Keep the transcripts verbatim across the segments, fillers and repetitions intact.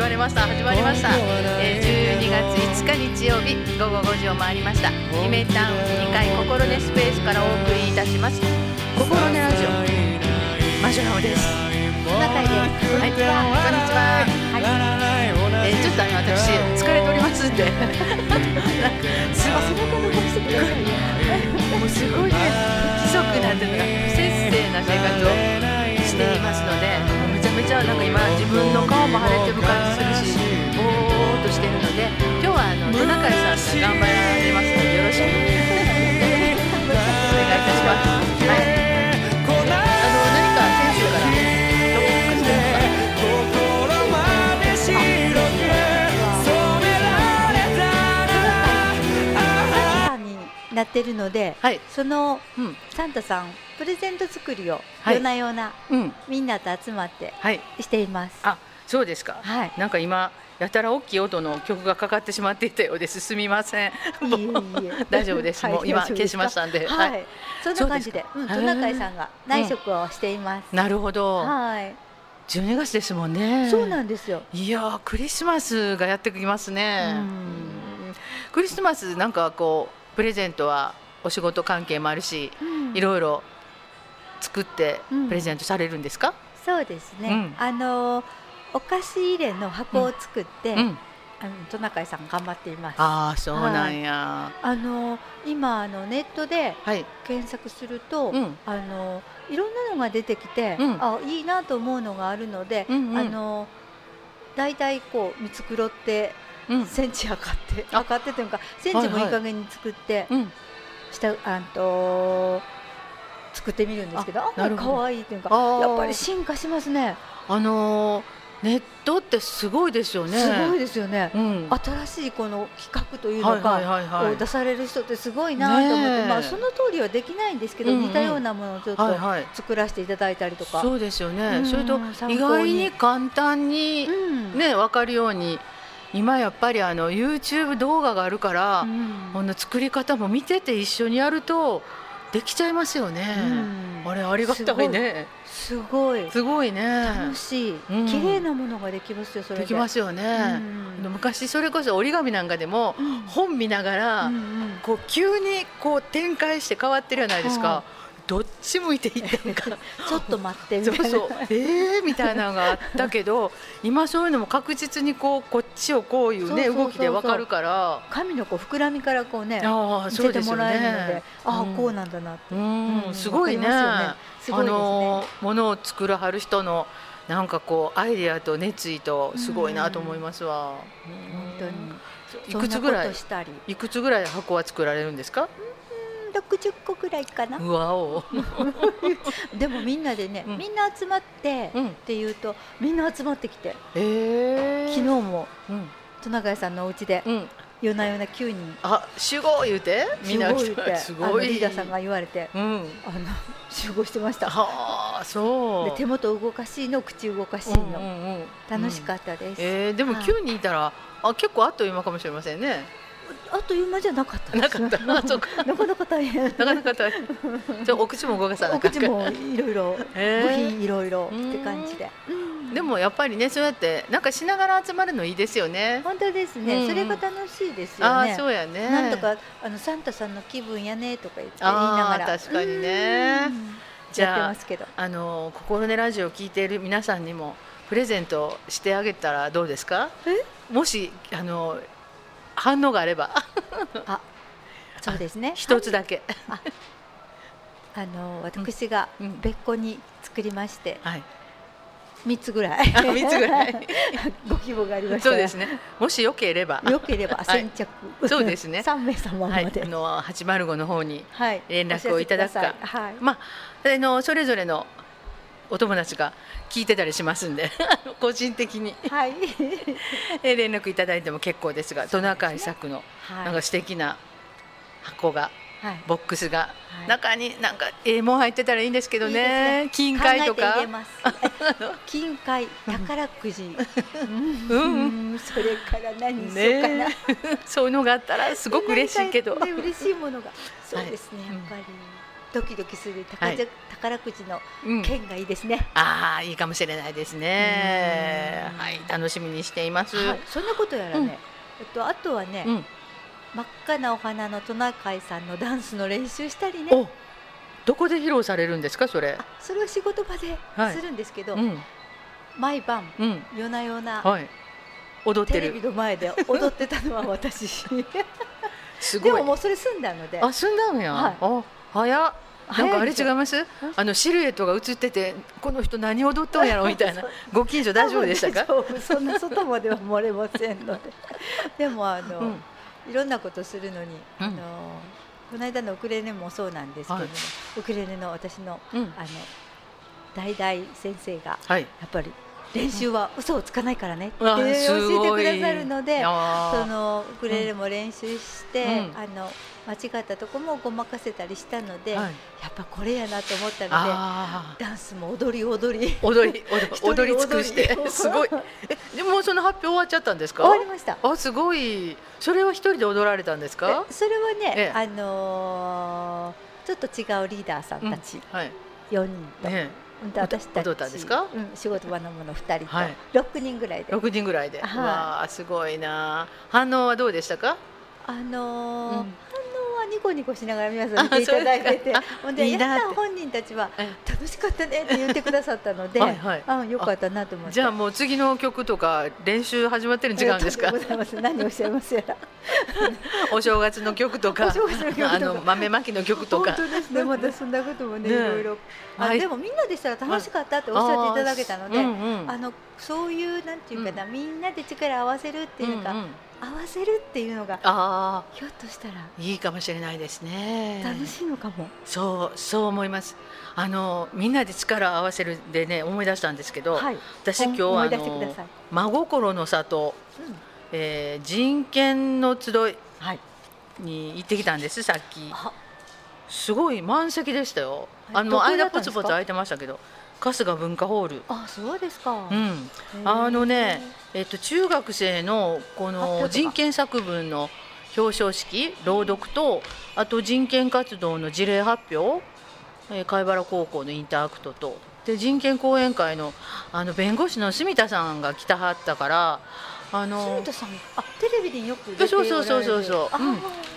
言われました。始まりました。えー、じゅうにがついつか日曜日ごごごじを回りました。姫ちゃんにかい心根スペースからお送りいたします。心根ラジオマジョナオです。中井です。はい、こんにちは。はい、えー、ちょっとね、私疲れておりますんですいません。背中残してくださいねもうすごいね、不規則なんていうのが不節制な生活をしていますので、めちゃめちゃなんか今自分の顔も腫れてる感じするし、ぼーっとしてるので、今日はあのトナカイさんが頑張りますのでよろしくお願いいたします。はい。なってるので、はい、その、うん、サンタさんプレゼント作りを夜な夜な、うん、みんなと集まってしています。はい、あ、そうですか。はい、なんか今やたら大きい音の曲がかかってしまっていたようです。すみません。いいえいいえ大丈夫です、はい、もう今消しましたんで、はいはい、そんな感じで、うん、トナカイさんが内職をしています。うん、なるほど。はい、じゅうにがつですもんね。そうなんですよ。いや、クリスマスがやってきますね。うん、クリスマスなんかこうプレゼントはお仕事関係もあるし、うん、いろいろ作ってプレゼントされるんですか？うん、そうですね、うん、あのお菓子入れの箱を作って、うんうん、あのトナカイさん頑張っています。ああ、そうなんや。はい、あの今あのネットで検索すると、はい、うん、あのいろんなのが出てきて、うん、あ、いいなと思うのがあるので、うんうん、あのだいたいこう見繕ってうん、センチ測って測ってというかセンチもいい加減に作って、はいはい、したあと作ってみるんですけど、あ、あんまり可愛いというかやっぱり進化しますね。あのー、ネットってすごいですよね。すごいですよね、うん、新しいこの企画というのが、はいはいはいはい、出される人ってすごいなと思って、ね、まあ、その通りはできないんですけど、うんうん、似たようなものをちょっと作らせていただいたりとか、はいはい、そうですよね、うん、それと意外に簡単に、ね、うん、分かるように今やっぱりあの YouTube 動画があるから、うん、こんな作り方も見てて一緒にやるとできちゃいますよね。うん、あれありがたいね。すごいすごいね。楽しい、うん、綺麗なものができますよ。それ で, できますよね。うん、昔それこそ折り紙なんかでも本見ながら、うんうん、こう急にこう展開して変わってるじゃないですか。うん、どっち向いていったのかちょっと待ってみたいな、そうそう、えーみたいなのがあったけど今そういうのも確実にこうこっちをこういうね、そうそうそうそう動きで分かるから、紙のこう膨らみからこうね、あ、見せてもらえるので、あ、こうなんだなって、うんうん、すごいね。あのものを作るはる人のなんかこうアイデアと熱意とすごいなと思いますわ。うん、本当にいくつぐらいいくつぐらい箱は作られるんですか？ろくじゅっこぐらいかな。うわおでもみんなでね、うん、みんな集まって、うん、っていうとみんな集まってきて、えー、昨日も、うん、トナカイさんのお家で、うん、夜な夜なきゅうにんあ集合言うてみんな来て、すごいリーダーさんが言われて、うん、あの集合してました。はあ、そうで手元動かしいの口動かしいの、うんうんうん、楽しかったです。うん、えー、でもきゅうにんいたら、あ、結構あっという間かもしれませんね。あっという間じゃなかったです。なかった。あ、そうか。なかなか大変。なかなか大変。じゃあお口も動かさなかった。お口もいろいろ、部品いろいろって感じで。でもやっぱりね、そうやってなんかしながら集まるのいいですよね。本当ですね。うん、それが楽しいですよね。あ、そうやね。なんとかあのサンタさんの気分やねとか言って言いながら。あ、確かにね。じゃあやってますけど、あの心根ラジオを聞いている皆さんにもプレゼントしてあげたらどうですか？え？もしあの反応があればあ、そうですね、一つだけああの私が別個に作りまして、うん、はい、みっつぐらいみっつぐらいご希望がありました。そうですね、もしよければよければ先着、はい、そうですねさんめい様まで、はい、あのはちまるごの方に連絡をいただくか、はい、まあ、あのそれぞれのお友達が聞いてたりしますんで個人的に、はい、連絡いただいても結構ですが、トナカイ作のなんか素敵な箱が、はい、ボックスが、はい、中になんか絵も入ってたらいいんですけど ね, いいね、金塊とか金塊、宝くじうん、うん、それから何にしようかな、ね、そういうのがあったらすごく嬉しいけど、ね、嬉しいものがそうですね、はい、やっぱり、うん、ドキドキする 宝,、はい、宝くじの券がいいですね、うん、ああいいかもしれないですね、はい、楽しみにしています、はい、そんなことやらね、うんえっと、あとはね、うん、真っ赤なお花のトナカイさんのダンスの練習したりね。おどこで披露されるんですかそれ。あそれは仕事場でするんですけど、はいうん、毎晩、うん、夜な夜な、はい、踊ってるテレビの前で踊ってたのは私すごい。でももうそれ済んだので。あ済んだのや、はい、あ早っ。なんかあれ違います？あのシルエットが映っててこの人何踊ったんやろみたいなご近所大丈夫でしたか？そんな外までは漏れませんのででもあの、うん、いろんなことするのに、うん、あのこの間のウクレレもそうなんですけど、はい、ウクレレの私の、うん、あの代々先生が、はい、やっぱり練習は嘘をつかないからねって教えてくださるので、そのウクレレも練習して、うん、あの間違ったとこもごまかせたりしたので、はい、やっぱこれやなと思ったのでダンスも踊り踊り踊り踊り尽くしてすごい。えでもその発表終わっちゃったんですか？終わりました。あすごい。それは一人で踊られたんですか？それはね、ええ、あのー、ちょっと違うリーダーさんたち、うんはい、よにんと、ね私たち踊ったんですか、うん、仕事場のものふたりと、はい、ろくにんぐらいでろくにんぐらいで、はい、わあすごいな。反応はどうでしたか？あのーうん、反応はニコニコしながら皆さん見ていただいててでいいやった本人たちは楽しかったねって言ってくださったのではい、はい、あよかったなと思って。じゃあもう次の曲とか練習始まってるん違うんですか？何をおっしゃいますやらお正月の曲とかあの豆まきの曲とか本当ですね。またそんなこともねいろいろあ、はい、でもみんなでしたら楽しかったっておっしゃっていただけたので、あ、うんうん、あのそういうなんていうかな、うん、みんなで力を合わせるっていうか、うんうん、合わせるっていうのがあひょっとしたらいいかもしれないですね。楽しいのかも。そうそう思います。あのみんなで力を合わせるでね思い出したんですけど、はい、私今日はあの真心の里、うんえー、人権の集いに行ってきたんです、はい、さっき。すごい満席でしたよ。あの間ポツポツ空いてましたけど春日文化ホール。あ、そうですか、うん、あのね、えっと、中学生のこの人権作文の表彰式朗読とあと人権活動の事例発表、えー、貝原高校のインターアクトとで人権講演会の、あの弁護士の住田さんが来たはったからあの住田さんあテレビでよく出ておられる。そうそうそうそう、うん、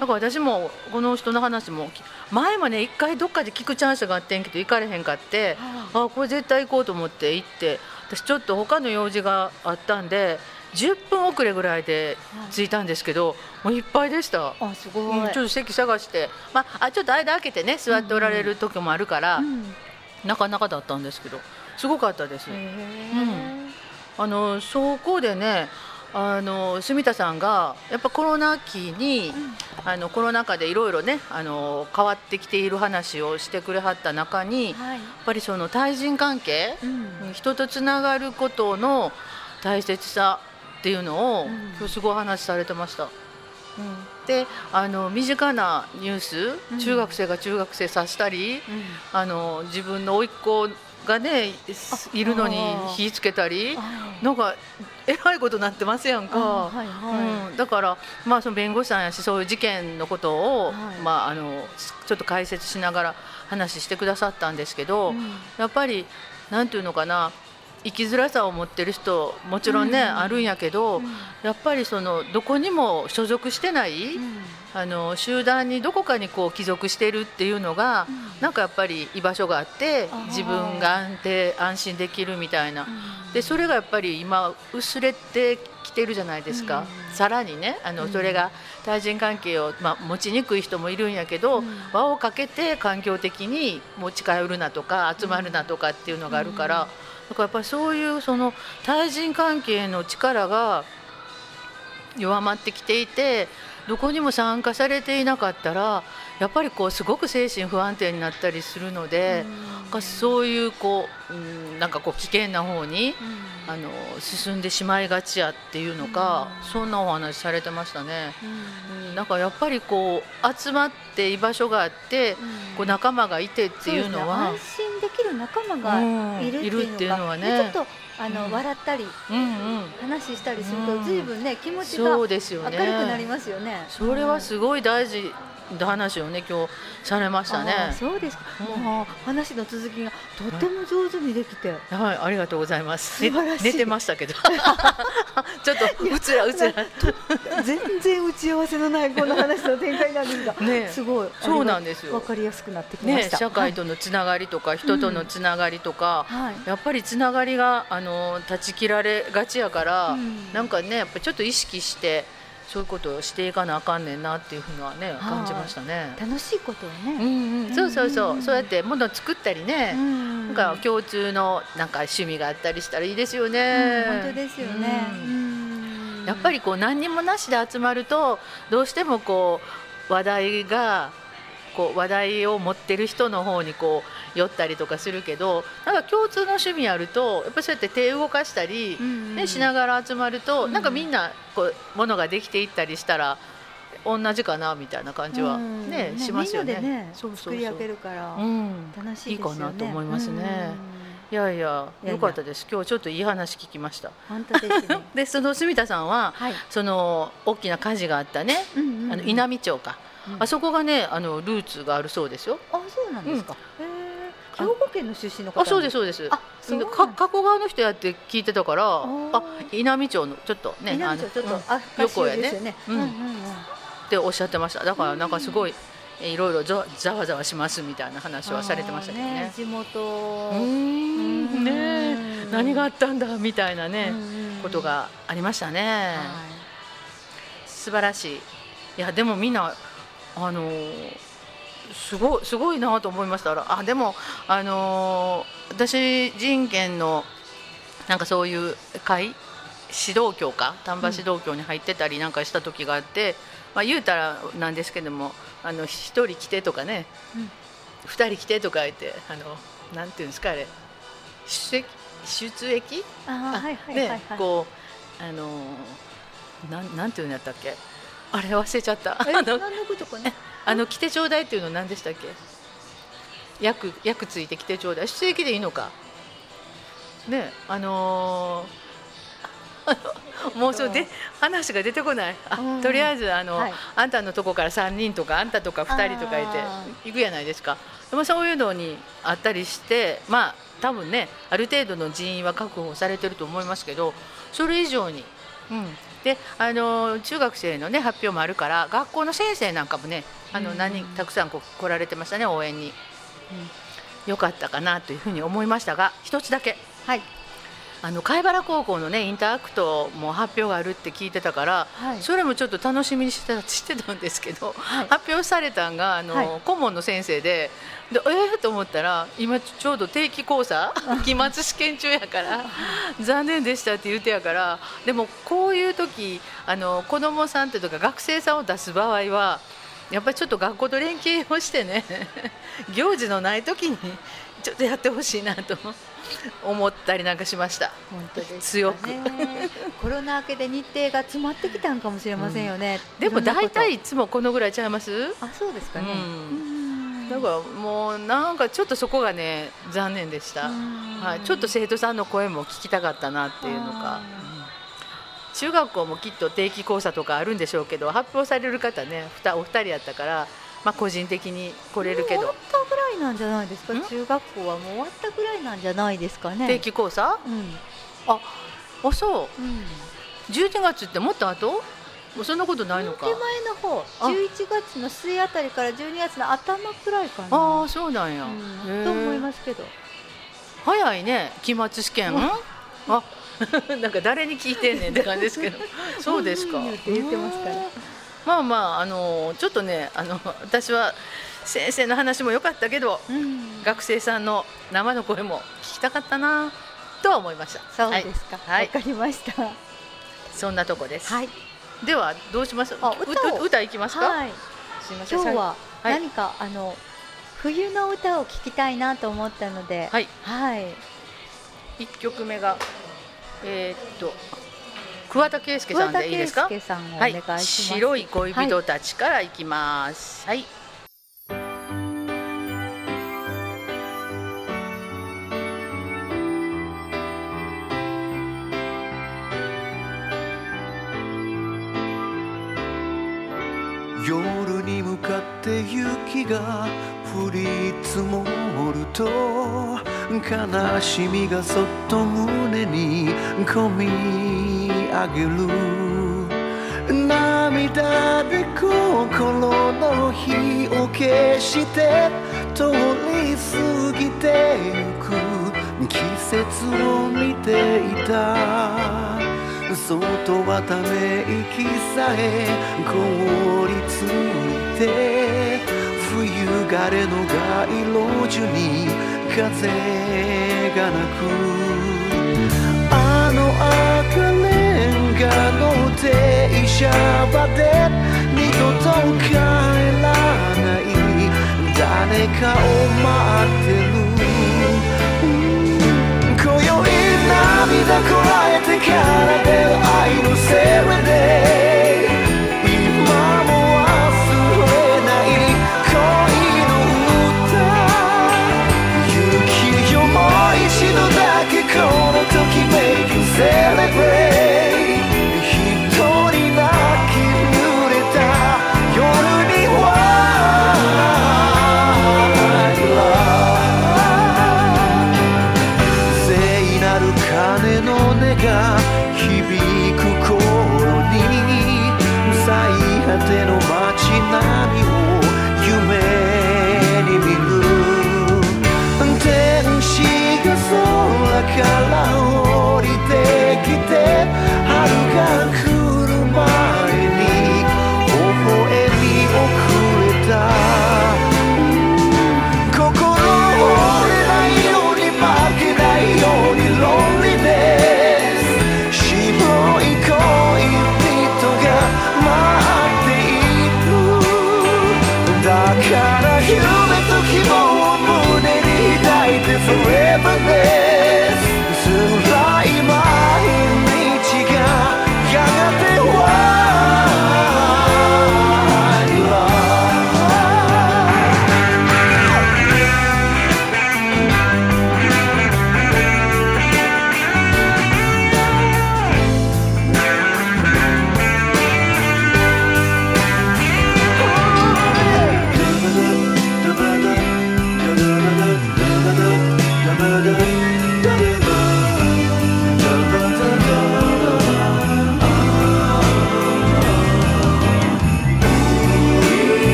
だから私もこの人の話も前もね一回どっかで聞くチャンスがあってんけど行かれへんかって、はい、あこれ絶対行こうと思って行って私ちょっと他の用事があったんでじゅっぷん遅れぐらいで着いたんですけど、はい、もういっぱいでした。あすごい、うん、ちょっと席探して、まあ、あちょっと間空けてね座っておられる時もあるから、うんうん、なかなかだったんですけどすごかったです、うん、あのそこでねあの住田さんがやっぱコロナ期に、うん、あのコロナ禍でいろいろねあの変わってきている話をしてくれはった中に、はい、やっぱりその対人関係、うん、人とつながることの大切さっていうのを、うん、今日すごい話されてました、うん、であの身近なニュース、うん、中学生が中学生刺したり、うん、あの自分の甥っ子がねいるのに火つけたりなんかえらいことになってますやんか、はいはいうん、だから、まあ、その弁護士さんやしそういう事件のことを、はいまあ、あのちょっと解説しながら話してくださったんですけど、うん、やっぱりなんていうのかな生きづらさを持ってる人もちろんね、うん、あるんやけど、うん、やっぱりそのどこにも所属してない、うん、あの集団にどこかにこう帰属してるっていうのが、うん、なんかやっぱり居場所があって自分が安定安心できるみたいな、うん、でそれがやっぱり今薄れてきてるじゃないですか、うん、さらにねあの、うん、それが対人関係を、まあ、持ちにくい人もいるんやけど、うん、輪をかけて環境的にもう近寄るなとか集まるなとかっていうのがあるから、うんうんだからやっぱりそういうその対人関係の力が弱まってきていてどこにも参加されていなかったらやっぱりこうすごく精神不安定になったりするのでうそういうこうなんかこう危険な方にあの進んでしまいがちやっていうのかそんなお話されてましたね。なんかやっぱりこう集まって居場所があってこう仲間がいてっていうのは安心できる仲間がいるっていうのがねちょっとあの笑ったり話したりすると随分ね気持ちが明るくなりますよね。それはすごい大事話をね今日されましたね。そうですか、うん、話の続きがとても上手にできて、はいはい、ありがとうございます。寝てましたけどちょっとうつらうつら全然打ち合わせのないこの話の展開なんですが、ね、すごいそうなんですよ、分かりやすくなってきました、ね、社会とのつながりとか、はい、人とのつながりとか、はい、やっぱりつながりがあの断ち切られがちやから、うん、なんかねやっぱちょっと意識してそういうことをしていかなあかんねんなっていうふうのはね感じましたね。楽しいことはね、うんうん、そうそうそう、うんうん、そうやってもの作ったりね、うんうん、なんか共通のなんか趣味があったりしたらいいですよね、うん、本当ですよね、うんうん、やっぱりこう何にもなしで集まるとどうしてもこう話題がこう話題を持ってる人の方にこう寄ったりとかするけど、なんか共通の趣味あるとやっぱりそうやって手を動かしたり、うんうんね、しながら集まると、うん、なんかみんなこうものができていったりしたら同じかなみたいな感じは、ねうん、しますよね。みんなでねそうそうそう作り上げるから楽しいですよね、うん、いいかなと思いますね、うんいやいや良かったです。今日ちょっといい話聞きました。本当ですねでその住田さんは、はい、その大きな火事があったね、うんうんうん、あの稲美町か、うん、あそこがねあのルーツがあるそうですよ。あそうなんですか、うん、へ兵庫県の出身の方。あそうですそうです。あそうなんですか。加古川の人やって聞いてたから、あ稲美町のちょっとねあのちょっと、うん、あ横やねっておっしゃってました。だからなんかすごい、うんいろいろざわざわしますみたいな話はされてましたけど ね, ね地元うーんうーん、ね、何があったんだみたいなねことがありましたね、はい、素晴らしい。いやでもみんなあのすごいすごいなと思いました。あでもあの私人権のなんかそういう会指導教か丹波指導教に入ってたりなんかした時があって、うんまあ、言うたらなんですけどもあのひとり来てとかね、うん、ふたり来てとか言ってあのなんていうんですかあれ出席出席あでこうあのな ん, なんていうんやったっけあれ忘れちゃったあの何のことかねあの来てちょうだいっていうの何でしたっけ役役ついて来てちょうだい出席でいいのかねあのーもうそれで話が出てこない。あとりあえず あ, の、はい、あんたのとこからさんにんとかあんたとかふたりとかいて行くやないですか。でもそういうのにあったりしてまあ多分ねある程度の人員は確保されてると思いますけどそれ以上に、うん、であの中学生の、ね、発表もあるから学校の先生なんかもねあの何人たくさんこ来られてましたね応援に、うん、よかったかなというふうに思いましたが一つだけはいあの貝原高校の、ね、インターアクトも発表があるって聞いてたから、はい、それもちょっと楽しみにしてた、してたんですけど、はい、発表されたんがあの、はい、顧問の先生で、でえーと思ったら今ちょうど定期考査期末試験中やから残念でしたって言うてやからでもこういう時あの子どもさんとか学生さんを出す場合はやっぱりちょっと学校と連携をしてね行事のない時にちょっとやってほしいなと思ったりなんかしました。本当ですかね、強くコロナ明けで日程が詰まってきたんかもしれませんよね、うん、でも大体いつもこのぐらいちゃいます。あそうですかね、うん、だからもうなんかちょっとそこがね残念でした、はい、ちょっと生徒さんの声も聞きたかったなっていうのか、うん、中学校もきっと定期考査とかあるんでしょうけど発表される方ねお二人やったからまあ、個人的に来れるけど終わったぐらいなんじゃないですか。中学校はもう終わったぐらいなんじゃないですかね定期考査、うん、ああそう、うん、じゅうにがつってもっと後もうそんなことないのか手前の方じゅういちがつの末あたりからじゅうにがつの頭くらいかな。ああそうなんや、うん、と思いますけど早いね期末試験、うん、あなんか誰に聞いてんねんって感じですけどそうですかって言ってますからまあまあ、あのちょっとねあの私は先生の話も良かったけど、うん、学生さんの生の声も聞きたかったなとは思いました。そうですか、はい、わかりました、はい、そんなとこです、はい、ではどうしますか。歌いきますか、はい、すいません今日は何か、はい、あの冬の歌を聴きたいなと思ったので、はいはい、いっきょくめがえー、っと桑田佳祐さんでいいですか。桑田佳祐さんをお願いします、はい、白い恋人たちからいきます、はいはい、夜に向かって雪が降り積もると悲しみがそっと胸にこみ上げる。涙で心の火を消して通り過ぎてゆく季節を見ていた。外はため息さえ凍りついて冬枯れの街路樹に風がなく、あの赤レンガの停車場で二度と帰らない誰かを待ってる。今宵涙こらえてから出る愛のせいで今も忘れない恋の歌。雪よもう一度だけこのときメイクセレブレイ一人泣き濡れた夜には鐘の音が響く頃に最果ての街並みを夢に見る。天使が空から降りてきて春が来る前に微笑みをくれた。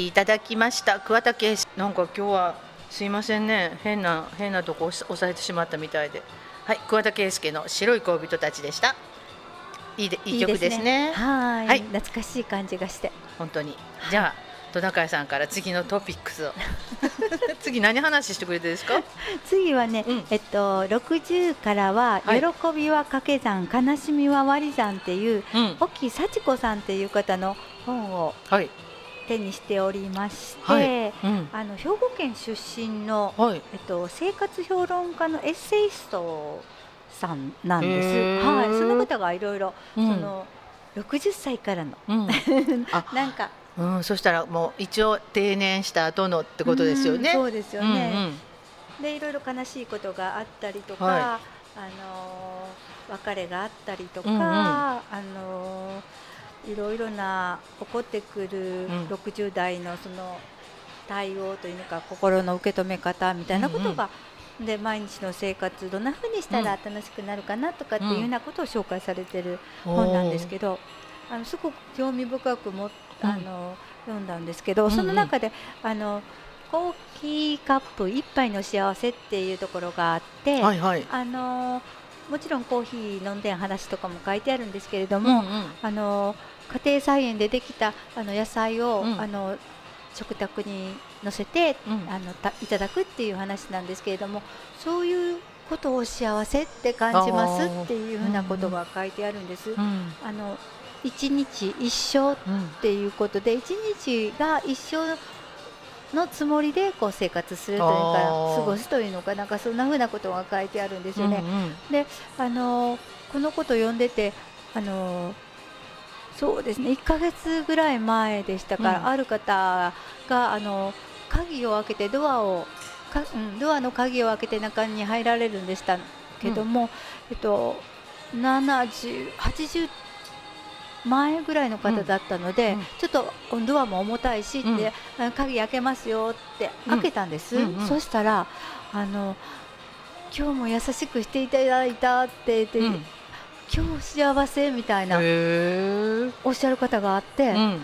いただきました桑田佳祐。なんか今日はすいませんね、変な変なとこ押さえてしまったみたいで、はい、桑田佳祐の白い恋人たちでした。いいでいい曲ですね。はい、はい、懐かしい感じがして本当に。じゃあ戸中さんから次のトピックスを次何話してくれてですか？次はね、うん、えっとろくじゅうからは喜びは掛け算、はい、悲しみは割り算っていう、うん、沖幸子さんっていう方の本を、はい、手にしておりまして、はい、うん、あの兵庫県出身の、はい、えっと、生活評論家のエッセイストさんなんです、えーはい、その方がいろいろその、うん、ろくじゅっさいからの、うん、なんか、うん、そしたらもう一応定年した後のってことですよね、うん、そうですよね、うんうん、でいろいろ悲しいことがあったりとか、はい、あの別れがあったりとか、うんうん、あのいろいろな起こってくるろくじゅう代のその対応というのか心の受け止め方みたいなことが、うんうん、で毎日の生活どんな風にしたら楽しくなるかなとかっていうようなことを紹介されてる本なんですけど、うん、あのすごく興味深くもあの、うん、読んだんですけど、その中であのコーヒーカップいっぱいの幸せっていうところがあって、はいはい、あのもちろんコーヒー飲んでん話とかも書いてあるんですけれども、うんうん、あの家庭菜園でできたあの野菜を、うん、あの食卓に乗せて、うん、あのたいただくっていう話なんですけれども、そういうことを幸せって感じますっていうふうなことが書いてあるんです、うんうん、あの一日一生っていうことで、うん、一日が一生のつもりでこう生活するというか過ごすというのか、なんかそんなふうなことが書いてあるんですよね、うんうん、であのこのことを読んでてあのそうですねいっかげつぐらい前でしたから、うん、ある方があの鍵を開けてドアをか、うん、ドアの鍵を開けて中に入られるんでしたけども、うん、えっと、ななじゅう、はちじゅう前ぐらいの方だったので、うん、ちょっとドアも重たいしって、うん、鍵開けますよって開けたんです、うんうんうん、そしたらあの今日も優しくしていただいたって言って、うん、今日幸せみたいなおっしゃる方があって、うん、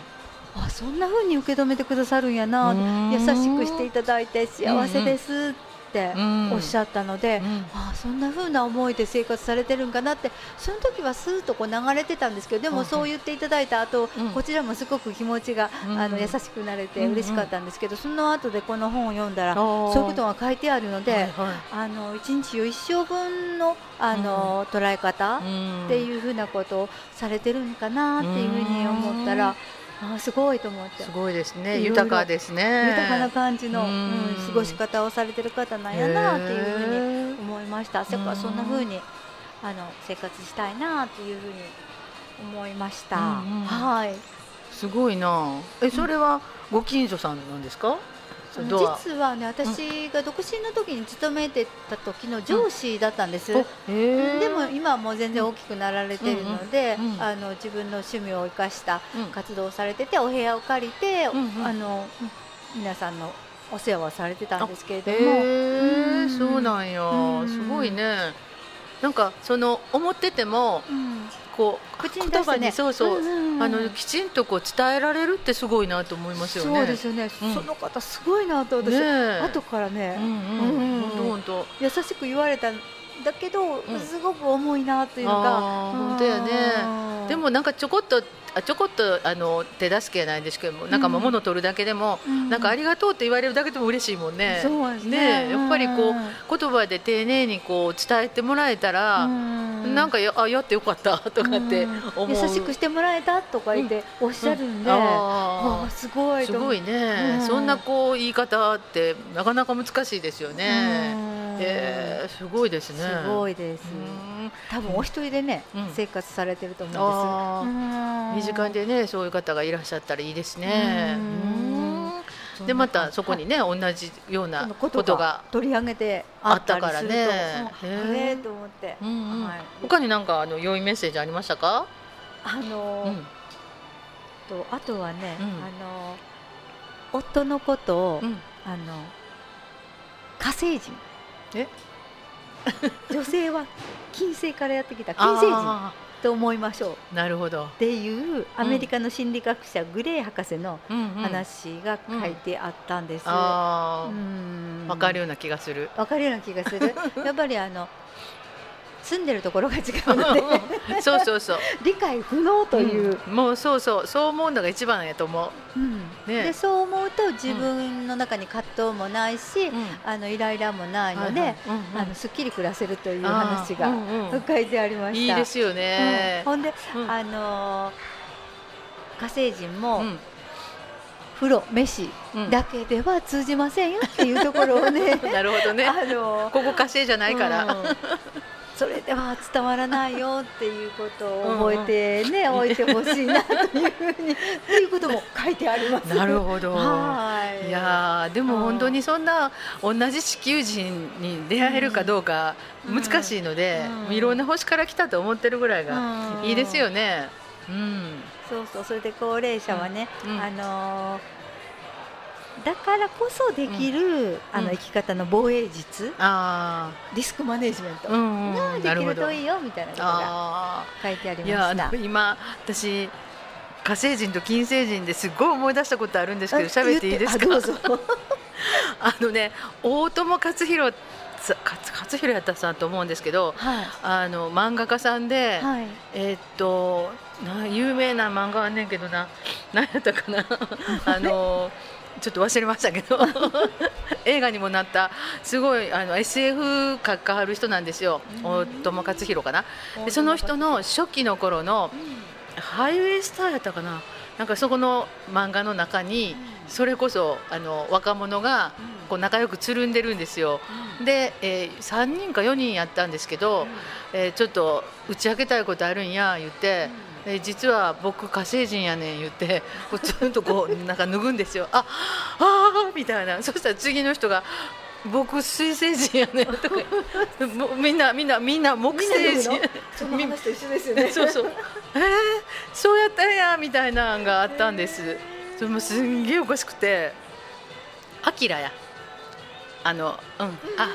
あそんな風に受け止めてくださるんやな、うん、優しくしていただいて幸せですっておっしゃったので、うんうん、あそんな風な思いで生活されてるんかなって、その時はスーッとこう流れてたんですけど、でもそう言っていただいた後、うん、こちらもすごく気持ちが、うん、あの優しくなれて嬉しかったんですけど、うん、その後でこの本を読んだらそういうことが書いてあるので、はいはい、あの一日を一生分の、 あの、うん、捉え方っていう風なことをされてるんかなっていう風に思ったら、あすごいと思って、すごいですね、豊かですね、豊かな感じの、うん、過ごし方をされてる方なんやなっていうふうに思いました。そんなふうにあの生活したいなっていうふうに思いました、うんうん、はい、すごいな。えそれはご近所さんなんですか、うん、実はね私が独身の時に勤めてた時の上司だったんです、うん、でも今はもう全然大きくなられているので、うんうんうん、あの自分の趣味を生かした活動をされてて、お部屋を借りて、うんうん、あの皆さんのお世話をされてたんですけれども、うん、そうなんや、うん、すごいね。なんかその思ってても、うん、こう口に出して、ね、言葉にそうそう、うんうん、あのきちんとこう伝えられるってすごいなと思いますよね。そうですよね、うん、その方すごいなと私、ね、後からね、優しく言われたんだけど、うん、すごく重いなというのが、本当やね。でもなんかちょこっとちょこっとあの手助けないんですけども、なんか物を取るだけでも、うん、なんかありがとうって言われるだけでも嬉しいもんね。そうですね、ね、やっぱりこう言葉で丁寧にこう伝えてもらえたら、うん、なんか や, あやってよかったとかって思う、優しくしてもらえたとか言っておっしゃるんで、うんうん、あすごいと思う、すごいね、うん、そんなこう言い方ってなかなか難しいですよね、うん、えー、すごいですね、すごいです、うん、多分お一人でね、うん、生活されてると思うんです。時間でね、そういう方がいらっしゃったらいいですね。うん、でまたそこにね、はい、同じようなことが取り上げてあったからね、えー、と思って、うんうん、はい、他に何かあの良いメッセージありましたか？あの、うん、とあとはね、うん、あの夫のことを、うん、あの火星人、え女性は金星からやってきた金星人と思いましょう。なるほど。っていうアメリカの心理学者、うん、グレー博士の話が書いてあったんです。わ、うんうん、かるような気がする。わかるような気がする。やっぱりあの住んでるところが違うので、そうそうそう。理解不能という、うん。もうそうそう、そう思うのが一番やと思う。うんね、でそう思うと自分の中に葛藤もないし、うん、あのイライラもないので、すっきり暮らせるという話が書いてありました。うんうん、いいですよね。うん、ほんで、うん、あの火星人も。うん、風呂、飯だけでは通じませんよっていうところをね。なるほどね。あのここ火星じゃないから。うんそれでは伝わらないよっていうことを覚えて、ね、うんうん、おいてほしいなというふうにということも書いてあります。なるほど。はい、いやでも本当にそんな同じ地球人に出会えるかどうか難しいので、うんうん、いろんな星から来たと思ってるぐらいがいいですよね。うんうん、そうそう。それで高齢者はね、うんうん、あのーだからこそできる、うん、あの生き方の防衛術、うん、あリスクマネジメントができるといいよみたいなことが書いてありました。いや今私火星人と金星人ですごい思い出したことあるんですけど喋っていいですか？あ、どうぞ。あのね大友克弘勝弘やったさんと思うんですけど、はい、あの漫画家さんで、はい、えー、っとな有名な漫画はねんけどな何やったかなあのちょっと忘れましたけど映画にもなったすごいあの エスエフ 書かはる人なんですよ。大友克弘かな。でその人の初期の頃のハイウェイスターやったかな、なんかそこの漫画の中にそれこそあの若者がこう仲良くつるんでるんですよ。で、えー、さんにんかよにんやったんですけど、えー、ちょっと打ち明けたいことあるんや言ってえ実は僕火星人やねん言ってちょっとこうなんか脱ぐんですよ。ああみたいな。そしたら次の人が僕水星人やねんとかみんなみんなみんな木星人その話と一緒ですよね。そうそう、えー、そうやったんやみたいなのがあったんです。それもすんげえおかしくてアキラやあのうん、うんうん、あ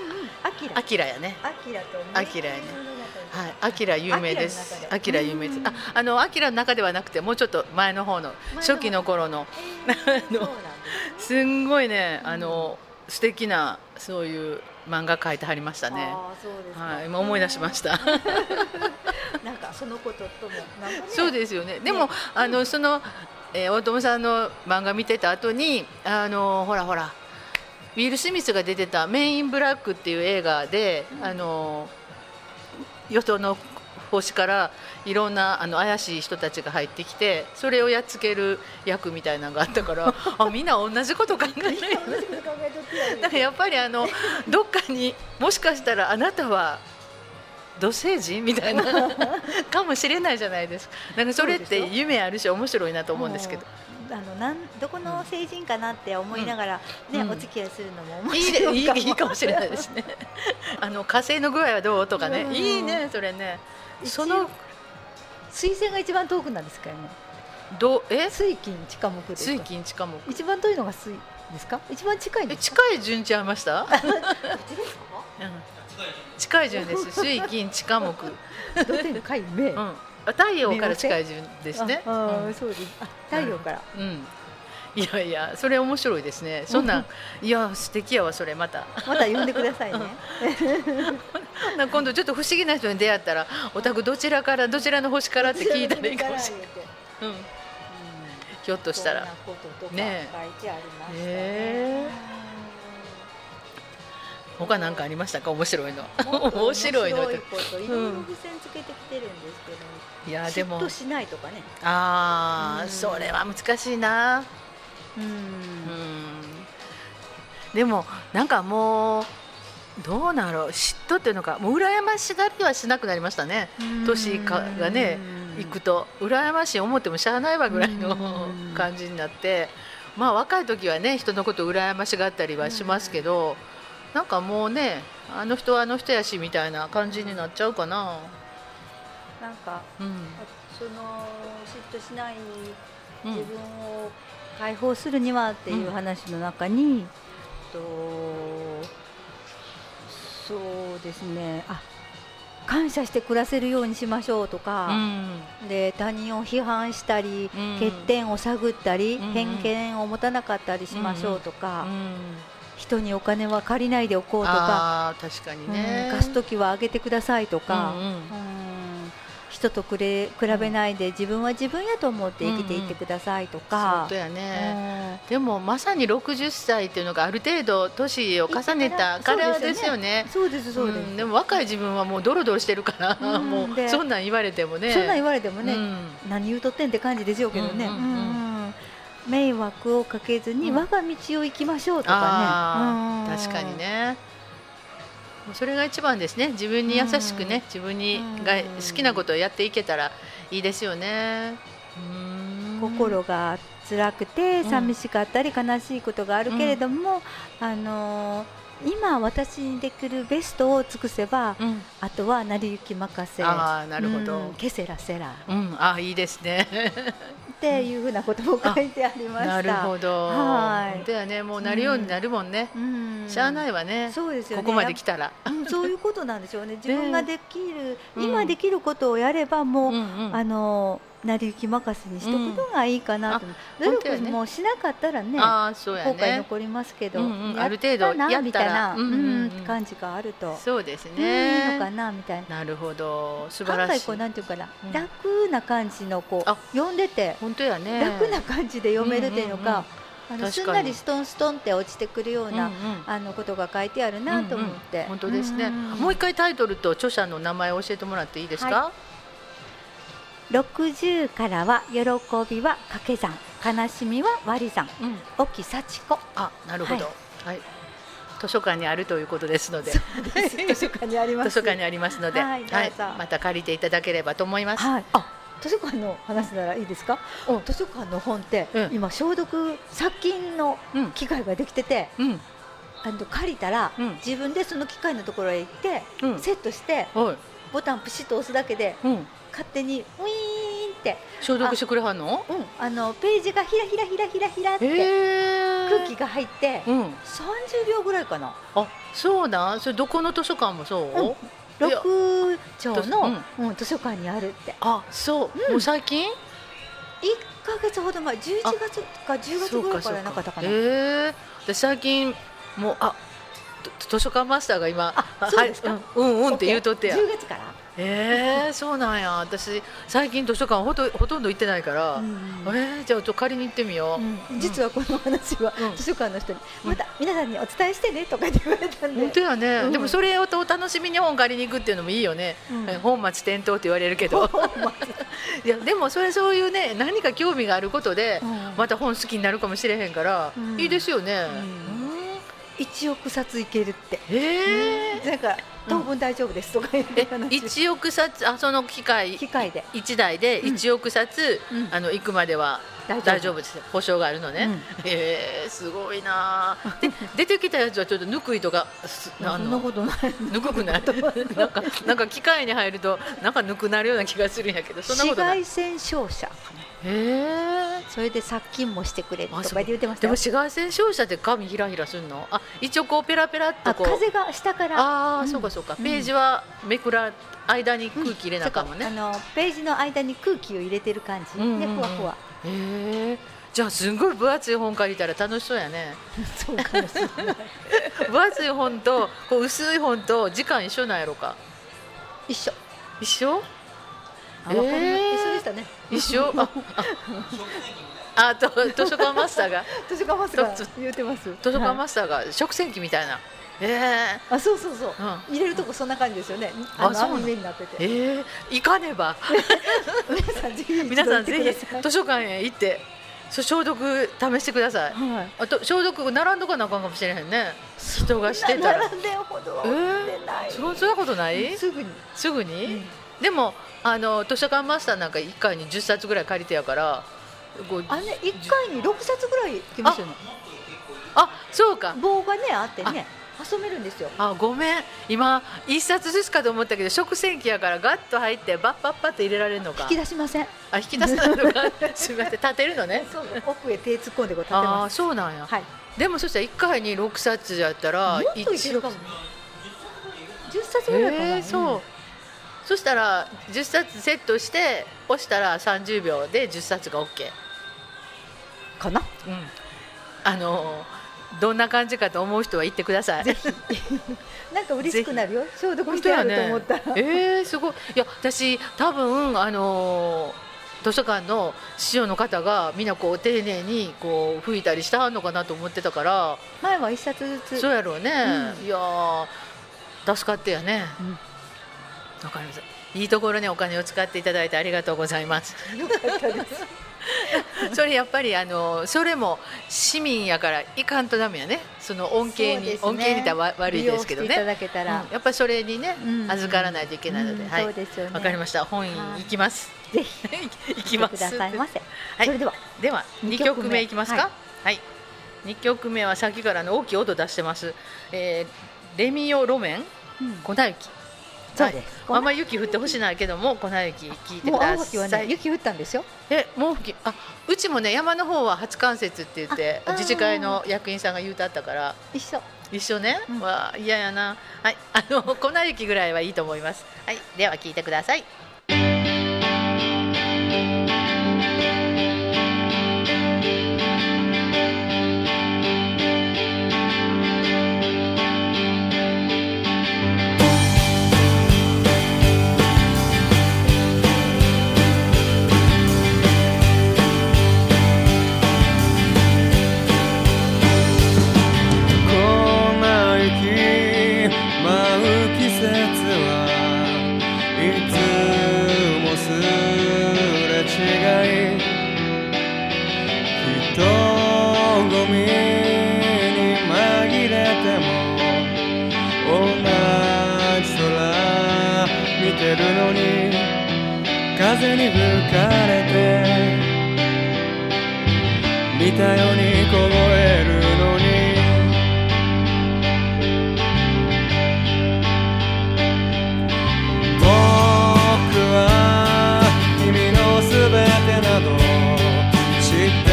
アキラやねアキラとアキラやねはい、アキラ有名です。アキラ有名です。あ、あのアキラの中ではなくてもうちょっと前の方の初期の頃の、えー、あのすんごいねあの、うん、素敵なそういう漫画描いてはりましたね。あ、そうですか。はい、今思い出しました。なんかそのことともなんか、ね、そうですよね。でも、ね、あのその、えー、大友さんの漫画見てた後にあのほらほらウィル・スミスが出てたメインブラックっていう映画で、うん、あの与党の星からいろんなあの怪しい人たちが入ってきてそれをやっつける役みたいなのがあったからあみんな同じこと考えてる。だからやっぱりあのどっかにもしかしたらあなたは土星人みたいなかもしれないじゃないですか。なんかそれって夢あるし面白いなと思うんですけどあのなんどこの成人かなって思いながら、ね、うん、お付き合いするのも面白いかも、いい、いいかもしれないですね。あの火星の具合はどうとかね、うん、いいねそれね。その水星が一番遠くなんですかね。どえ水金地下木ですか。水金地下木一番遠いのが水ですか。一番近いですか。え近い順ちゃいました。どっちですか、うん、近い順です。水金地下木土天海明、うん太陽から近い順ですね。ああ、うん、そうです。あ太陽から、うん、いやいやそれ面白いですね。そんな、うん、いや素敵やわそれ。またまた呼んでくださいね。なん今度ちょっと不思議な人に出会ったらお宅どちらからどちらの星からって聞いたらいいかもしれない。うん、うん、ひょっとしたらねえ他なんかありましたか面白いの。面白いのといろいろ付箋つけてきてるんですけど、うん、いやでも嫉妬しないとかね。ああ、うん、それは難しいな。うん、うん、でもなんかもうどうなろう嫉妬っていうのかもう羨ましがりはしなくなりましたね。年がねいくと羨ましい思ってもしゃあないわぐらいの感じになって、まあ若い時はね人のこと羨ましがったりはしますけど。なんかもうねあの人はあの人やしみたいな感じになっちゃうかな。なんか、うん、その嫉妬しない自分を解放するにはっていう話の中に、うん、とそうですねあ感謝して暮らせるようにしましょうとか、うん、で他人を批判したり、うん、欠点を探ったり、うん、偏見を持たなかったりしましょうとか、うんうんうん人にお金は借りないでおこうとか、あ確かにね、うん、貸すときはあげてくださいとか、うんうんうん、人とくれ比べないで自分は自分やと思って生きていってくださいとか、うんうん、そうだよね、うん、でもまさにろくじゅっさいっていうのがある程度年を重ねたからですよね。そうですそうです、うん、でも若い自分はもうドロドロしてるから、うん、もうそんなん言われてもねそんなん言われてもね、うん、何言うとってんって感じですよけどね、うんうんうんうん迷惑をかけずに我が道を行きましょうとかね、うん、あ確かにね、それが一番ですね。自分に優しくね、うん、自分にが好きなことをやっていけたらいいですよね。うん、心が辛くて寂しかったり悲しいことがあるけれども、うん、あの今私にできるベストを尽くせば、うん、あとは成り行き任せ。ああ、なるほど、うん、けせらせら、うん、ああいいですねっていうふうなことも書いてありました。なるほど、はい、ではね、もうなるようになるもんね、うん、しゃあないわね、そうですよね、ここまで来たら、うん、そういうことなんでしょうね。自分ができる、ね、今できることをやればもう、うんうん、あのなりゆき任せにしておくことがいいかなと、うん、努力もしなかったら ね, ね後悔残りますけど、うんうん、ある程度やったらみたいな、うんうんうん、感じがあるとそうですね、いいのかなみたいな。なるほど、素晴らしい。こうなんていうかな、うん、楽な感じのこう読んでて本当や、ね、楽な感じで読めるっていうのか、うんうんうん、あのすんなりストンストンって落ちてくるような、うんうん、あのことが書いてあるなと思って、うんうん、本当ですね、うんうん、もう一回タイトルと著者の名前を教えてもらっていいですか。はい、ろくじゅうからは喜びは掛け算、悲しみは割り算、うん、沖幸子。あ、なるほど、はいはい、図書館にあるということですの で, です図書館にあります図書館にありますので、はいはい、また借りていただければと思います、はい。あ、図書館の話ならいいですか、うん、図書館の本って、うん、今消毒殺菌の機械ができてて、うんうん、あの借りたら、うん、自分でその機械のところへ行って、うん、セットして、はい、ボタンプシッと押すだけで、うん、勝手にウィーンって消毒してくれはんの？あ、うん、あのページがひらひらひらひらひらって空気が入って、うん、さんじゅうびょうぐらいかな。あ、そうなん。それどこの図書館もそう？うん、六町の、うんうん、図書館にあるって。あ、そう。うん、もう最近？いっかげつほど前、じゅういちがつかじゅうがつぐらいからなかったかな。ええー。私最近もうあ図書館マスターが今あ、そうですか、はい、うんうんって言うとってや。じゅうがつから。えー、そうなんや。私最近図書館ほと、ほとんど行ってないから、うんうん、えー、じゃあちょっと借りに行ってみよう、うん、実はこの話は、うん、図書館の人にまた皆さんにお伝えしてねとか言われたんで、本当やね、うん、でもそれをお楽しみに本借りに行くっていうのもいいよね、うん、本末転倒って言われるけどいやでもそれそういうね、何か興味があることで、うん、また本好きになるかもしれへんから、うん、いいですよね、うんうん、いちおくさついけるって、えー、なんか当分大丈夫ですとか言って話、うん、いちおくさつ、あ、その機械、機械でいちだいでいちおくさつ、うん、あの行くまでは大丈夫です、保証があるのね、うん、えー、すごいなで出てきたやつはちょっとぬくいとかあのそんなことないぬくくないなんか、なんか機械に入るとなんかぬくなるような気がするんやけど、そんなことない。紫外線照射、へー、それで殺菌もしてくれるとか言ってました。でも紫外線照射で髪ひらひらするの？あ、一応こうペラペラっとこう、あ、風が下から、ああ、うん、そうかそうか、うん、ページはめくら間に空気入れなかもね、うん、あのページの間に空気を入れてる感じ、うんうんうん、でふわふわ、へー、じゃあすごい分厚い本借りたら楽しそうやねそうかもしれない分厚い本とこう薄い本と時間一緒なんやろか。一緒一緒、あ、えー、一緒でしたね、一緒ああと図書館マスターが図書館マスターが言ってます。図書館マスターが食洗機みたいな、えー、あ、そうそうそう、うん、入れるとこそんな感じですよね、あの、あ、そう、網目になってて、えー、行かねば皆さんぜひ図書館へ行って消毒試してください、はい、あと消毒並んどかなあかんかもしれへんね、人がしてたら並んでるほどは思ってない、えー、そんなことない、すぐにすぐに、うん、でもあの図書館マスターなんかいっかいにじゅっさつぐらい借りてやからあれ、ね、いっかいにろくさつぐらい来ましたよね。 あ, あ、そうか、棒がねあってね挟めるんですよ。あ、ごめん、今いっさつずつかと思ったけど食洗機やからガッと入ってバッパッパッと入れられるのか。引き出しません。あ、引き出せないのかすみません、立てるのねそう、奥へ手突っ込んでこう立てます。あ、そうなんや、はい、でもそしたらいっかいにろくさつやったらもっといけるかも、じゅっさつぐらいかな、えー、そう、うん、そしたらじゅっさつセットして押したらさんじゅうびょうでじゅっさつが OK かな、うん、あのどんな感じかと思う人は言ってくださいなんか嬉しくなるよ、消毒してあると思ったら、ね、えー、すごい。いや私多分あの図書館の師匠の方がみんなこう丁寧にこう吹いたりしてはんのかなと思ってたから、前はいっさつずつ、そうやろうね、うん、いや助かってやね、うん、わかります。いいところにお金を使っていただいてありがとうございます。よかったですそれやっぱりあのそれも市民やからいかんとダメやね。その恩恵に、ね、恩恵にたら悪いですけどね、うん、やっぱりそれにね、うん、預からないといけないので、うん、はい、そうですよね、わかりました。本院行きます、ぜひ行きますくださいませ、はい、それではではにきょくめいきますか、はいはい、にきょくめはさっきからの大きい音出してます、えー、レミオロメン、うん、粉雪、はい、そうです。あんまり雪降ってほしないけども粉雪聞いてください。もう青森は、ね、雪降ったんですよ。えも う, あうちもね山の方は初冠雪って言って自治会の役員さんが言うとあったから一緒一緒ね、うん、わ嫌やな、はい、あの粉雪ぐらいはいいと思います、はい、では聞いてください。風に吹かれて見たように凍えるのに僕は君のすべてなど知って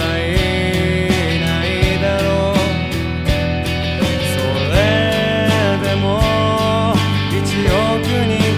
はいないだろう。それでもいちおくにん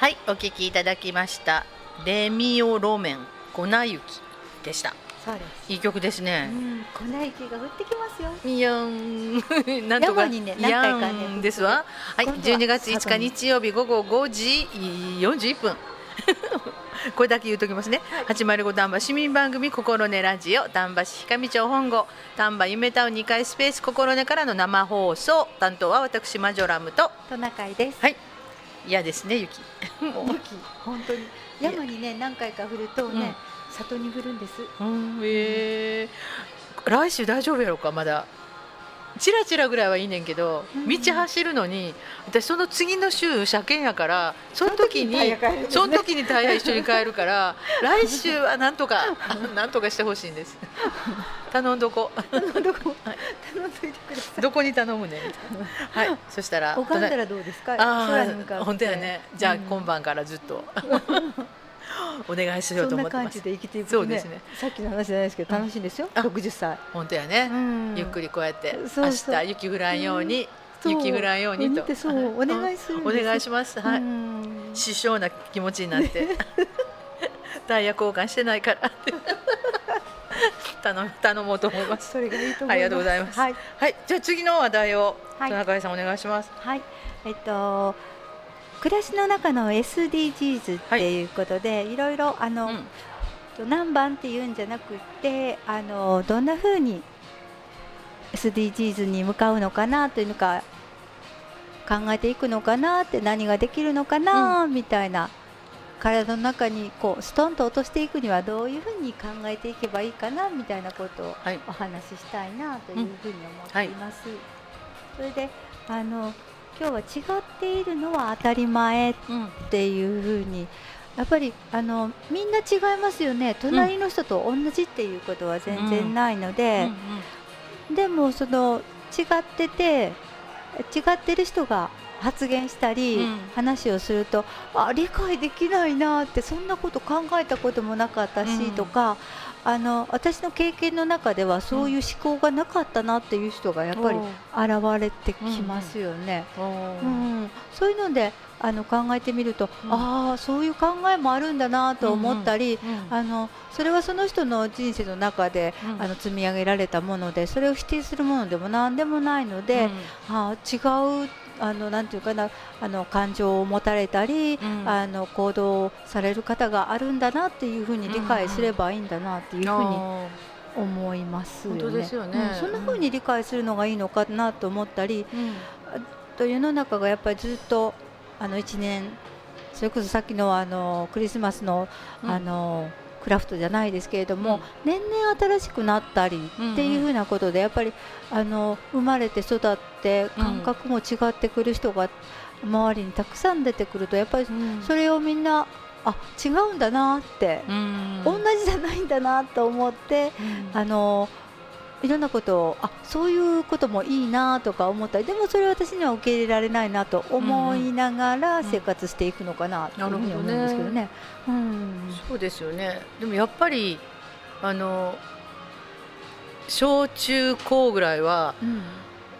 はい、お聞きいただきましたレミオロメン粉雪でした。そうです、いい曲ですね、うん、粉雪が降ってきますよ。いやーんなんとかに、ね、何回かね、やんですわ。はい、じゅうにがついつか日曜日ごごごじよんじゅういっぷんこれだけ言うときますね、はい、はちまるご丹波市民番組心根ラジオ丹波市氷上町本郷丹波夢タウンにかいスペース心根からの生放送、担当は私マジョラムとトナカイです。はい、嫌ですね雪もう雪本当に山にね何回か降るとね、うん、里に降るんです、うん、えー、来週大丈夫やろうか。まだチラチラぐらいはいいねんけど、道走るのに私その次の週車検やから、その時にその時にタイヤ一緒に変えるから来週はなんとかなんとかしてほしいんです頼んどこ頼んどこ頼んどいてください。どこに頼むねはい、そしたら拝んだらどうですか。空に向かって本当やね。じゃあ今晩からずっとお願いしようと思ってます。そんな感じで生きていくね。そうですね。さっきの話じゃないですけど楽しいんですよ。ろくじゅっさい。本当やね、うん。ゆっくりこうやって明日雪降らんように、うん、雪降らんようにと。そうお願いするんです。お願いします。はい。師匠な気持ちになって、ね、タイヤ交換してないからって頼, 頼もうと思います。それがいいと思います。ありがとうございます。はい。はい、じゃあ次の話題を田中井さんお願いします。はい。えっと。暮らしの中の エスディージーズ っていうことで、はい、いろいろあの、うん、何番っていうんじゃなくて、あのどんな風に エスディージーズ に向かうのかなというのか、考えていくのかなって、何ができるのかな、うん、みたいな、体の中にこうストンと落としていくにはどういう風に考えていけばいいかなみたいなことをお話ししたいなという風に思っています、うん、はい、それであの今日は違っているのは当たり前っていうふうに、やっぱりあのみんな違いますよね。隣の人と同じっていうことは全然ないので、でもその違ってて違ってる人が発言したり話をすると、あ、理解できないなって、そんなこと考えたこともなかったしとか、あの私の経験の中ではそういう思考がなかったなっていう人がやっぱり現れてきますよね、うんうん、そういうのであの考えてみると、うん、ああそういう考えもあるんだなと思ったり、うんうんうん、あのそれはその人の人生の中で、うん、あの積み上げられたもので、それを否定するものでも何でもないので、うん、あ違うあのなんていうかな、あの感情を持たれたり、うん、あの行動される方があるんだなっていうふうに理解すればいいんだなっていうふうに思いますよね。本当ですよね、うん、そんなふうに理解するのがいいのかなと思ったり、うん、と世の中がやっぱりずっとあのいちねん、それこそさっきのあのクリスマスのあの、うんクラフトじゃないですけれども、うん、年々新しくなったりっていうふうなことで、やっぱりあの生まれて育って感覚も違ってくる人が周りにたくさん出てくると、やっぱりそれをみんな、あ、違うんだなって、うん、同じじゃないんだなと思って、うん、あのいろんなことを、あ、そういうこともいいなとか思ったり、でもそれは私には受け入れられないなと思いながら生活していくのかなというふうに思うんですけどね、うん、そうですよね。でもやっぱりあの小中高ぐらいは、うん、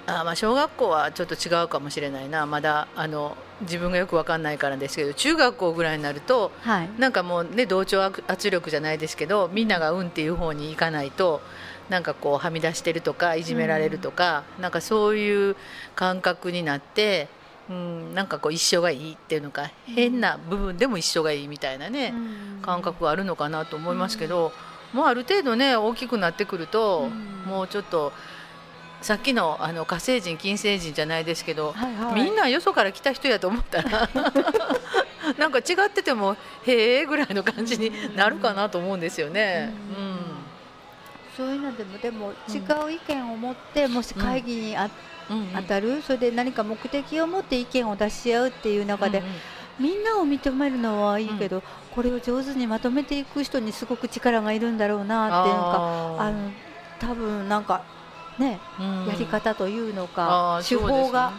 あまあ小学校はちょっと違うかもしれないな、まだあの自分がよく分かんないからですけど、中学校ぐらいになると、はい、なんかもうね同調圧力じゃないですけど、みんながうんっていう方に行かないとなんかこうはみ出してるとかいじめられるとか、うん、なんかそういう感覚になって、うん、なんかこう一緒がいいっていうのか、うん、変な部分でも一緒がいいみたいなね、うん、感覚があるのかなと思いますけど、うん、もうある程度ね大きくなってくると、うん、もうちょっとさっき の, あの火星人金星人じゃないですけど、はいはい、みんなよそから来た人やと思ったらなんか違っててもへーぐらいの感じになるかなと思うんですよね、うんうん、そういうのでも、でも違う意見を持って、うん、もし会議にあ、うん、当たる、それで何か目的を持って意見を出し合うっていう中で、うんうん、みんなを認めるのはいいけど、うん、これを上手にまとめていく人にすごく力がいるんだろうなっていうのか、ああの多分なんかね、うん、やり方というのか手法が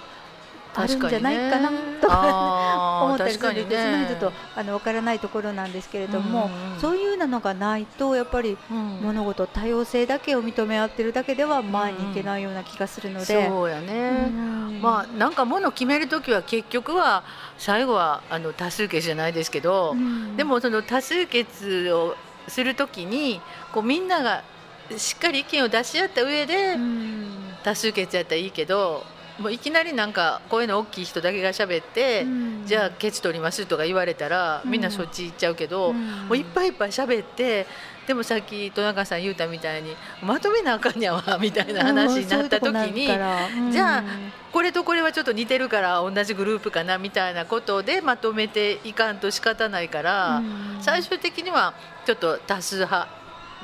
あるんじゃないかなとか思ったりするんですね。ちょっとあの分からないところなんですけれども、うんうん、そういうのがないとやっぱり物事多様性だけを認め合ってるだけでは前にいけないような気がするので、うん、そうやね、うん、まあなんか物を決めるときは結局は最後はあの多数決じゃないですけど、うん、でもその多数決をするときにこうみんながしっかり意見を出し合った上で、うん、多数決やったらいいけど、もういきなりなんか声の大きい人だけが喋って、うん、じゃあケチ取りますとか言われたらみんなそっち行っちゃうけど、うん、もういっぱいいっぱい喋って、でもさっき戸中さん言うたみたいにまとめなあかんにゃわみたいな話になった時に、うんうん、じゃあこれとこれはちょっと似てるから同じグループかなみたいなことでまとめていかんと仕方ないから、うん、最終的にはちょっと多数派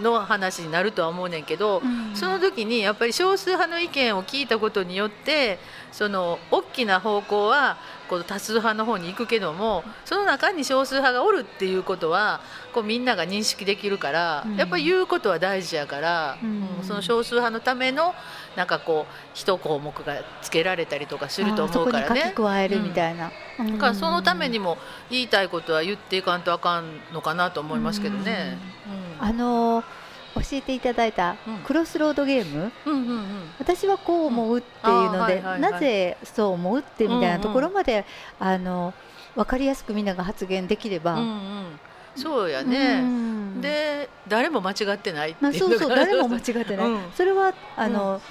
の話になるとは思うねんけど、うん、その時にやっぱり少数派の意見を聞いたことによってその大きな方向はこう多数派の方に行くけども、その中に少数派がおるっていうことはこうみんなが認識できるから、うん、やっぱり言うことは大事やから、うんうん、その少数派のためのなんかこう一項目がつけられたりとかすると思うからね。そこに書き加えるみたいな、うん、だからそのためにも言いたいことは言っていかんとあかんのかなと思いますけどね、うんうんうん、あの教えていただいたクロスロードゲーム、うんうんうんうん、私はこう思うっていうので、うんはいはいはい、なぜそう思うってみたいなところまで、うんうん、あの分かりやすくみんなが発言できれば、うんうん、そうやね、うん、で誰も間違ってないっていう、そうそう誰も間違ってない、うん、それはあの、うん、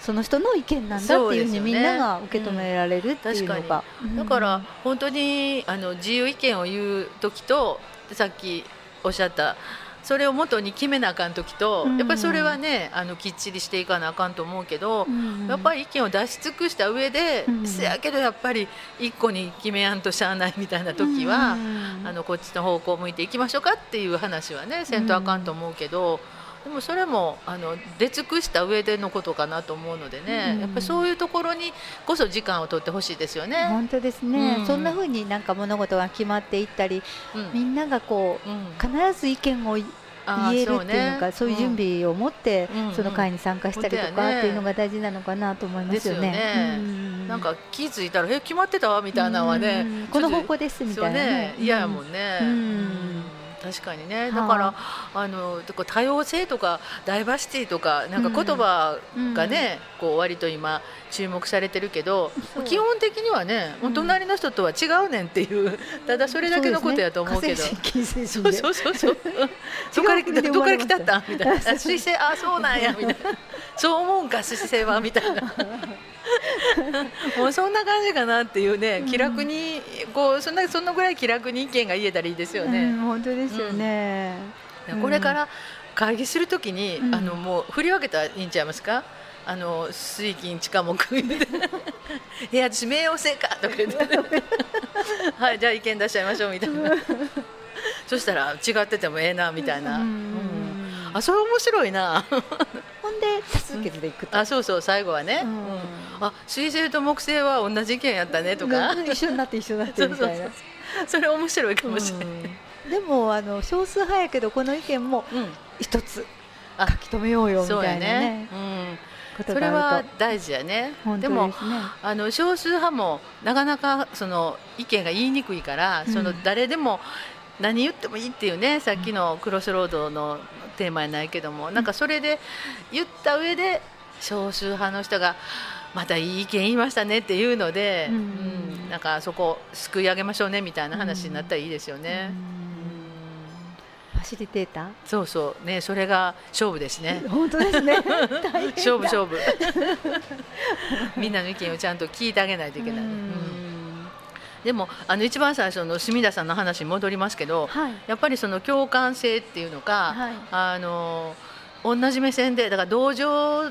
その人の意見なんだっていうふうにみんなが受け止められるっていうのが、うん、確かに、うん、だから本当にあの自由意見を言う時とさっきおっしゃったそれを元に決めなあかんときと、やっぱりそれはねあのきっちりしていかなあかんと思うけど、うん、やっぱり意見を出し尽くした上で、うん、せやけどやっぱり一個に決めやんとしゃあないみたいなときは、うん、あのこっちの方向を向いていきましょうかっていう話はねせんとあかんと思うけど、うん、でもそれもあの出尽くした上でのことかなと思うのでね、うん、やっぱりそういうところにこそ時間を取ってほしいですよね。本当ですね、うん、そんな風になんか物事が決まっていったり、うん、みんながこう、うん、必ず意見を言えるっていうのか、そういう準備を持ってその会に参加したりとかっていうのが大事なのかなと思いますよね。なんか気づいたらえ決まってたわみたいなのはね、この方向ですみたいなね、嫌やもんね、うんうん、確かにね。だから、はあ、あの多様性とかダイバーシティとかなんか言葉がね、うん、こう割と今注目されてるけど、基本的にはね、うん、隣の人とは違うねんっていうただそれだけのことやと思うけど、そうそうそうそうどこから来たったみたいな、彗星あそうなんやみたいなそう思うんか彗星はみたいなもうそんな感じかなっていうね、気楽にこうそんなそのぐらい気楽に意見が言えたらいいですよね、うん、本当ですよね、うん、これから会議するときに、うん、あのもう振り分けたらいいんちゃいますか、あの水金地下木いや私冥王星かとか言ってはいじゃあ意見出しちゃいましょうみたいなそしたら違っててもええなみたいな、うんうん、あそれ面白いなほんで多数決でいくと、うん、あそうそう最後はね、うんうん、あ水星と木星は同じ意見やったねとか一緒になって一緒になってみたいな、 そうそうそうそれ面白いかもしれない、うん、でもあの少数派やけどこの意見も一つ書き留めようよみたいなね、うんそれは大事やね。でも、ね、あの少数派もなかなかその意見が言いにくいから、うん、その誰でも何言ってもいいっていうね、さっきのクロスロードのテーマじゃないけども、うん、なんかそれで言った上で少数派の人がまたいい意見言いましたねっていうので、うんうん、なんかそこをすくい上げましょうねみたいな話になったらいいですよね、うんうん、ファシリテーター、そうそう、ね、それが勝負ですね。本当ですね勝負勝負みんなの意見をちゃんと聞いてあげないといけない。うん、でもあの一番最初の隅田さんの話に戻りますけど、はい、やっぱりその共感性っていうのか、はい、あの同じ目線でだから同情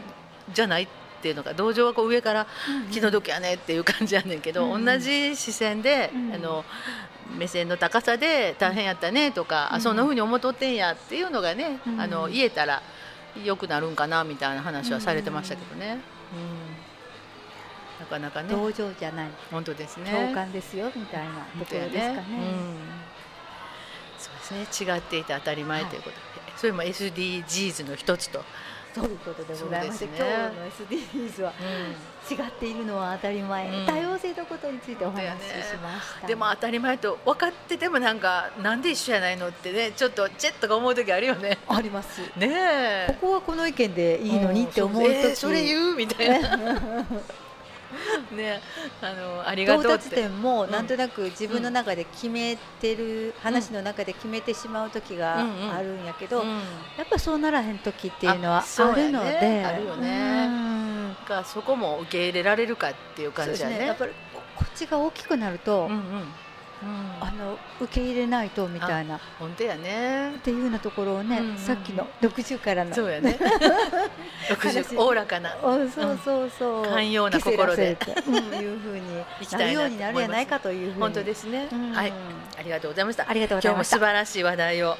じゃないっていうのか、同情はこう上から気の毒やねっていう感じやねんけど、うんうん、同じ視線で、うん、あの目線の高さで大変やったねとか、うん、あそんな風に思っとってんやっていうのがね、うん、あの言えたら良くなるんかなみたいな話はされてましたけどね、うんうん、なかなかね同情じゃない、本当ですね、共感ですよみたいなところですかね、うん、そうですね、違っていて当たり前ということで、はい、それも エスディージーズ の一つとということでございまして、ね、今日の エスディージーズ は違っているのは当たり前、うん、多様性のことについてお話ししました、ね、でも当たり前と分かっててもなんかなんで一緒やないのってね、ちょっとチェッとか思う時あるよね。ありますね。ここはこの意見でいいのにって思う時、うん、えー、それ言うみたいなね、あのありがとうって到達点もなんとなく自分の中で決めてる、うん、話の中で決めてしまう時があるんやけど、うんうんうん、やっぱそうならへん時っていうのはあるので、あ、そうやね、あるよね、うん、かそこも受け入れられるかっていう感じだね。そうですね、やっぱりこっちが大きくなると、うんうんうん、あの受け入れないとみたいな、本当やねっていうようなところをね、うんうん、さっきのろくじゅうからのそうやねろくじゅうおおらかな、そうそうそう、寛容な心でいうふうになるようになるやないかというふうに、本当ですね、うん、はい、ありがとうございました。ありがとうございました。今日も素晴らしい話題を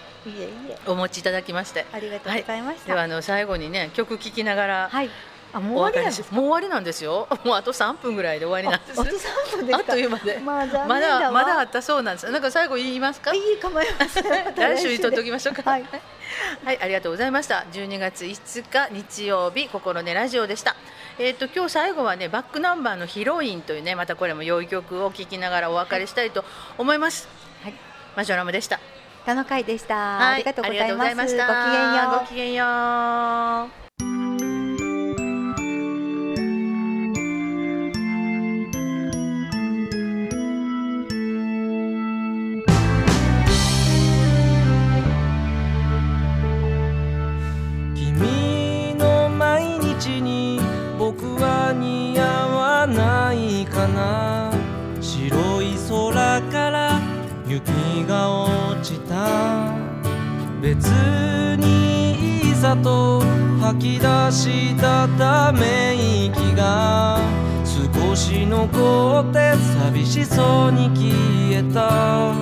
お持ちいただきまして、いえいえ、ありがとうございました、はい、ではあの最後にね、曲聴きながら、はい、あ、もう終わりなんですか？もう終わりなんですよ。もうあとさんぷんぐらいで終わりなんです。あ、あとさんぷんですか？あっという間で、まあ、残念だわ。まだまだあったそうなんです。なんか最後言いますか？いい、構いません来週言っとっておきましょうか、はいはい、ありがとうございました。じゅうにがついつか日曜日、心根ラジオでした。えー、と今日最後はね、バックナンバーのヒロインというね、またこれも良い曲を聴きながらお別れしたいと思います、はい、マジョラムでした。田野会でした、はい、ありがとうございます。ごきげんよう。ごきげんよう。似合わないかな。白い空から雪が落ちた。別にいざと吐き出したため息が少し残って寂しそうに消えた。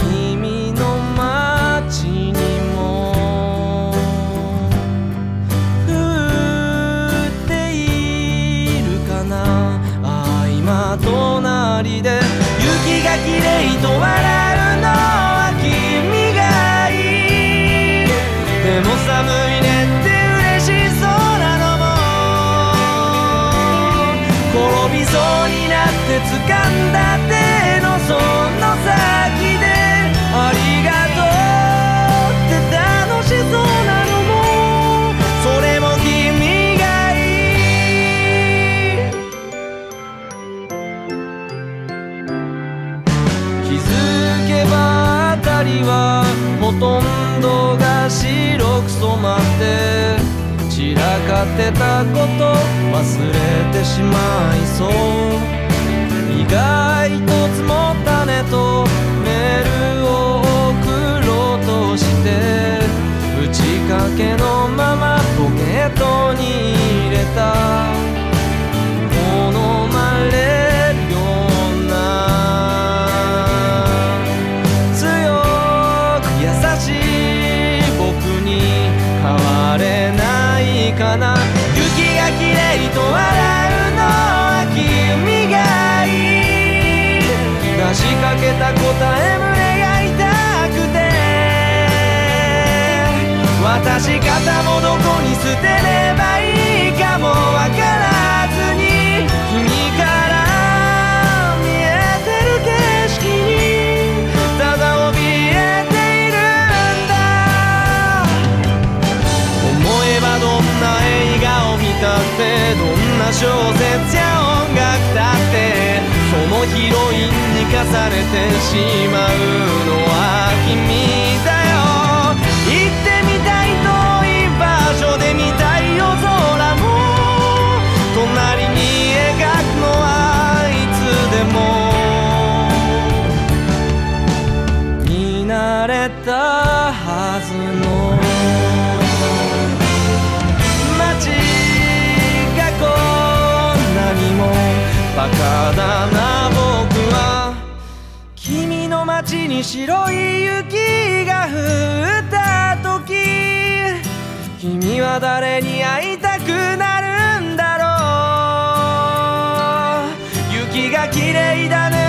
君の街にもああ今隣で雪がきれいと笑うのは君がいい。でも寒いねって嬉しそうなのも転びそうになって掴んだ手のその先でありがとうって楽しそうなのもそれも君はほとんどが白く染まって散らかってたこと忘れてしまいそう。意外と積もったねとメールを送ろうとして打ちかけのままポケットに入れた。好まれるような変われないかな。雪がきれいと笑うのは君がいい。出しかけた答え胸が痛くて私方もどこに捨てればいいかもわからずに君から見えてる景色にただ怯えてどんな映画を見たってどんな小説や音楽だってそのヒロインに重ねてしまうのは君だよ。行ってみたい遠い場所で見たい夜空も隣に描くのはいつでも見慣れたはずのバカだな僕は。君の街に白い雪が降った時君は誰に会いたくなるんだろう。雪が綺麗だね